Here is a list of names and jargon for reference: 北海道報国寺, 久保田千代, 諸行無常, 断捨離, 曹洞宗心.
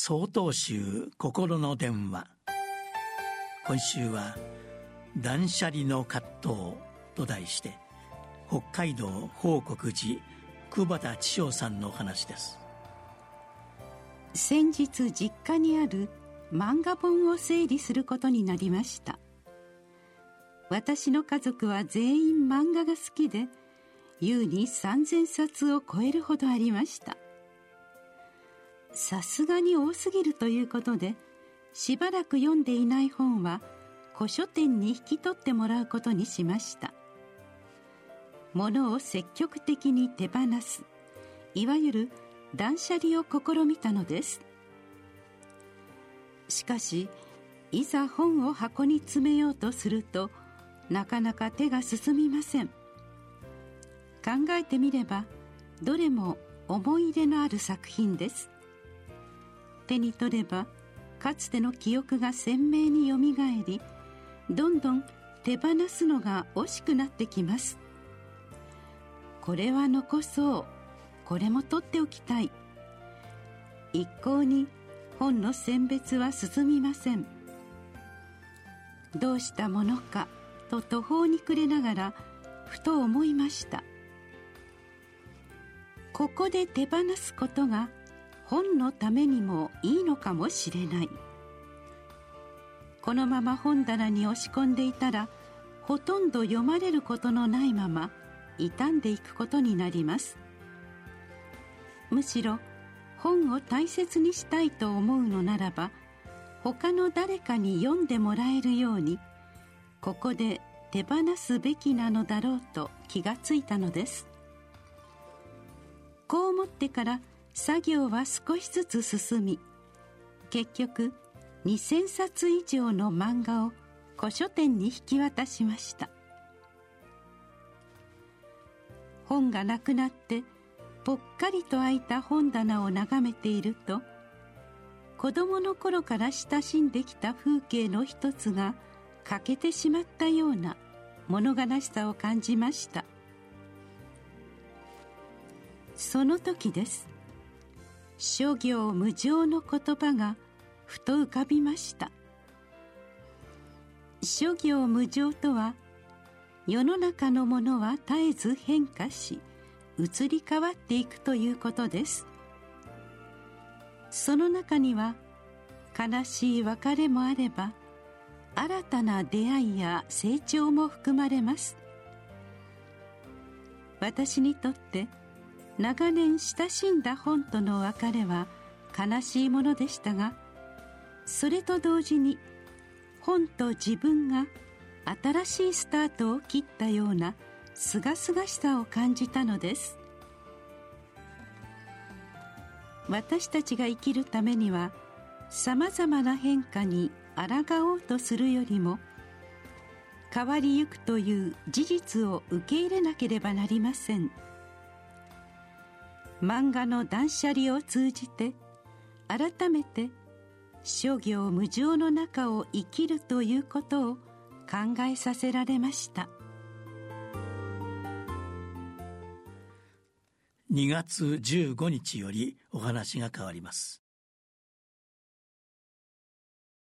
曹洞宗心の電話。今週は断捨離の葛藤と題して北海道報国寺久保田千代さんのお話です。先日実家にある漫画本を整理することになりました。私の家族は全員漫画が好きで、優に3000冊を超えるほどありました。さすがに多すぎるということで、しばらく読んでいない本は古書店に引き取ってもらうことにしました。物を積極的に手放す、いわゆる断捨離を試みたのです。しかし、いざ本を箱に詰めようとすると、なかなか手が進みません。考えてみれば、どれも思い入れのある作品です。手に取れば、かつての記憶が鮮明によみがえり、どんどん手放すのが惜しくなってきます。これは残そう、これも取っておきたい。一向に本の選別は進みません。どうしたものかと途方に暮れながら、ふと思いました。ここで手放すことが本のためにもいいのかもしれない。このまま本棚に押し込んでいたら、ほとんど読まれることのないまま傷んでいくことになります。むしろ本を大切にしたいと思うのならば、他の誰かに読んでもらえるように、ここで手放すべきなのだろうと気がついたのです。こう思ってから作業は少しずつ進み、結局2000冊以上の漫画を古書店に引き渡しました。本がなくなってぽっかりと開いた本棚を眺めていると、子供の頃から親しんできた風景の一つが欠けてしまったような物悲しさを感じました。その時です。諸行無常の言葉がふと浮かびました。諸行無常とは、世の中のものは絶えず変化し、移り変わっていくということです。その中には、悲しい別れもあれば、新たな出会いや成長も含まれます。私にとって長年親しんだ本との別れは悲しいものでしたが、それと同時に本と自分が新しいスタートを切ったような清々しさを感じたのです。私たちが生きるためには、さまざまな変化に抗おうとするよりも、変わりゆくという事実を受け入れなければなりません。漫画の断捨離を通じて、改めて諸行無常の中を生きるということを考えさせられました。2月15日よりお話が変わります。